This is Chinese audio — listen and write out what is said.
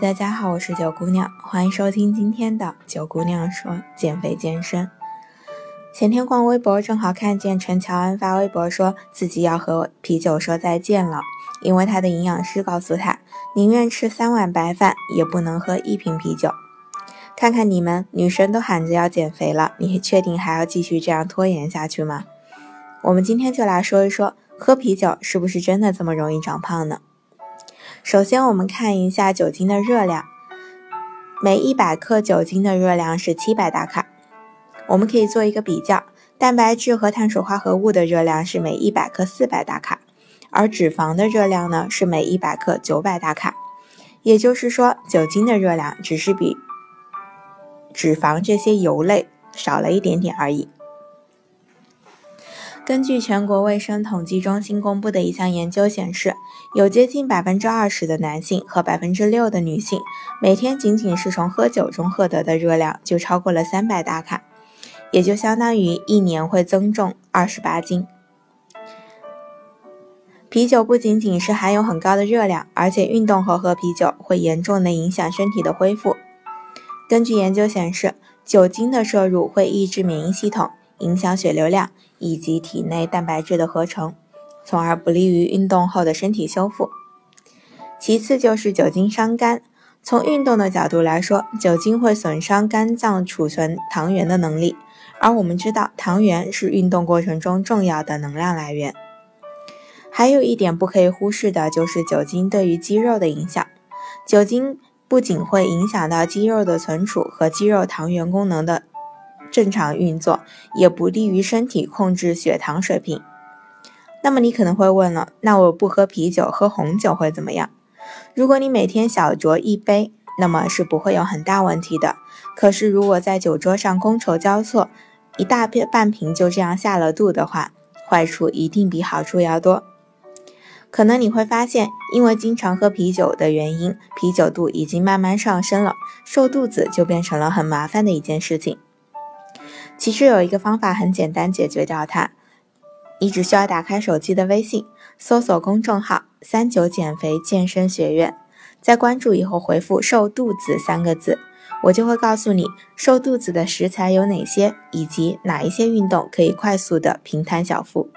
大家好，我是九姑娘，欢迎收听今天的九姑娘说减肥健身。前天逛微博，正好看见陈乔恩发微博说自己要和啤酒说再见了，因为她的营养师告诉她，宁愿吃3碗白饭也不能喝1瓶啤酒。看看你们，女生都喊着要减肥了，你确定还要继续这样拖延下去吗？我们今天就来说一说，喝啤酒是不是真的这么容易长胖呢？首先我们看一下酒精的热量，每100克酒精的热量是700大卡。我们可以做一个比较，蛋白质和碳水化合物的热量是每100克400大卡，而脂肪的热量呢是每100克900大卡。也就是说，酒精的热量只是比脂肪这些油类少了一点点而已。根据全国卫生统计中心公布的一项研究显示，有接近 20% 的男性和 6% 的女性，每天仅仅是从喝酒中获得的热量就超过了300大卡，也就相当于一年会增重28斤。啤酒不仅仅是含有很高的热量，而且运动后喝啤酒会严重的影响身体的恢复。根据研究显示，酒精的摄入会抑制免疫系统，影响血流量以及体内蛋白质的合成，从而不利于运动后的身体修复。其次就是酒精伤肝，从运动的角度来说，酒精会损伤肝脏储存糖原的能力，而我们知道糖原是运动过程中重要的能量来源。还有一点不可以忽视的就是酒精对于肌肉的影响，酒精不仅会影响到肌肉的存储和肌肉糖原功能的正常运作，也不利于身体控制血糖水平。那么你可能会问了，那我不喝啤酒，喝红酒会怎么样？如果你每天小酌一杯，那么是不会有很大问题的。可是如果在酒桌上觥筹交错，一大半瓶就这样下了肚的话，坏处一定比好处要多。可能你会发现，因为经常喝啤酒的原因，啤酒肚已经慢慢上升了，瘦肚子就变成了很麻烦的一件事情。其实有一个方法很简单解决掉它，你只需要打开手机的微信，搜索公众号39减肥健身学院，在关注以后回复瘦肚子3个字，我就会告诉你瘦肚子的食材有哪些，以及哪一些运动可以快速的平摊小腹。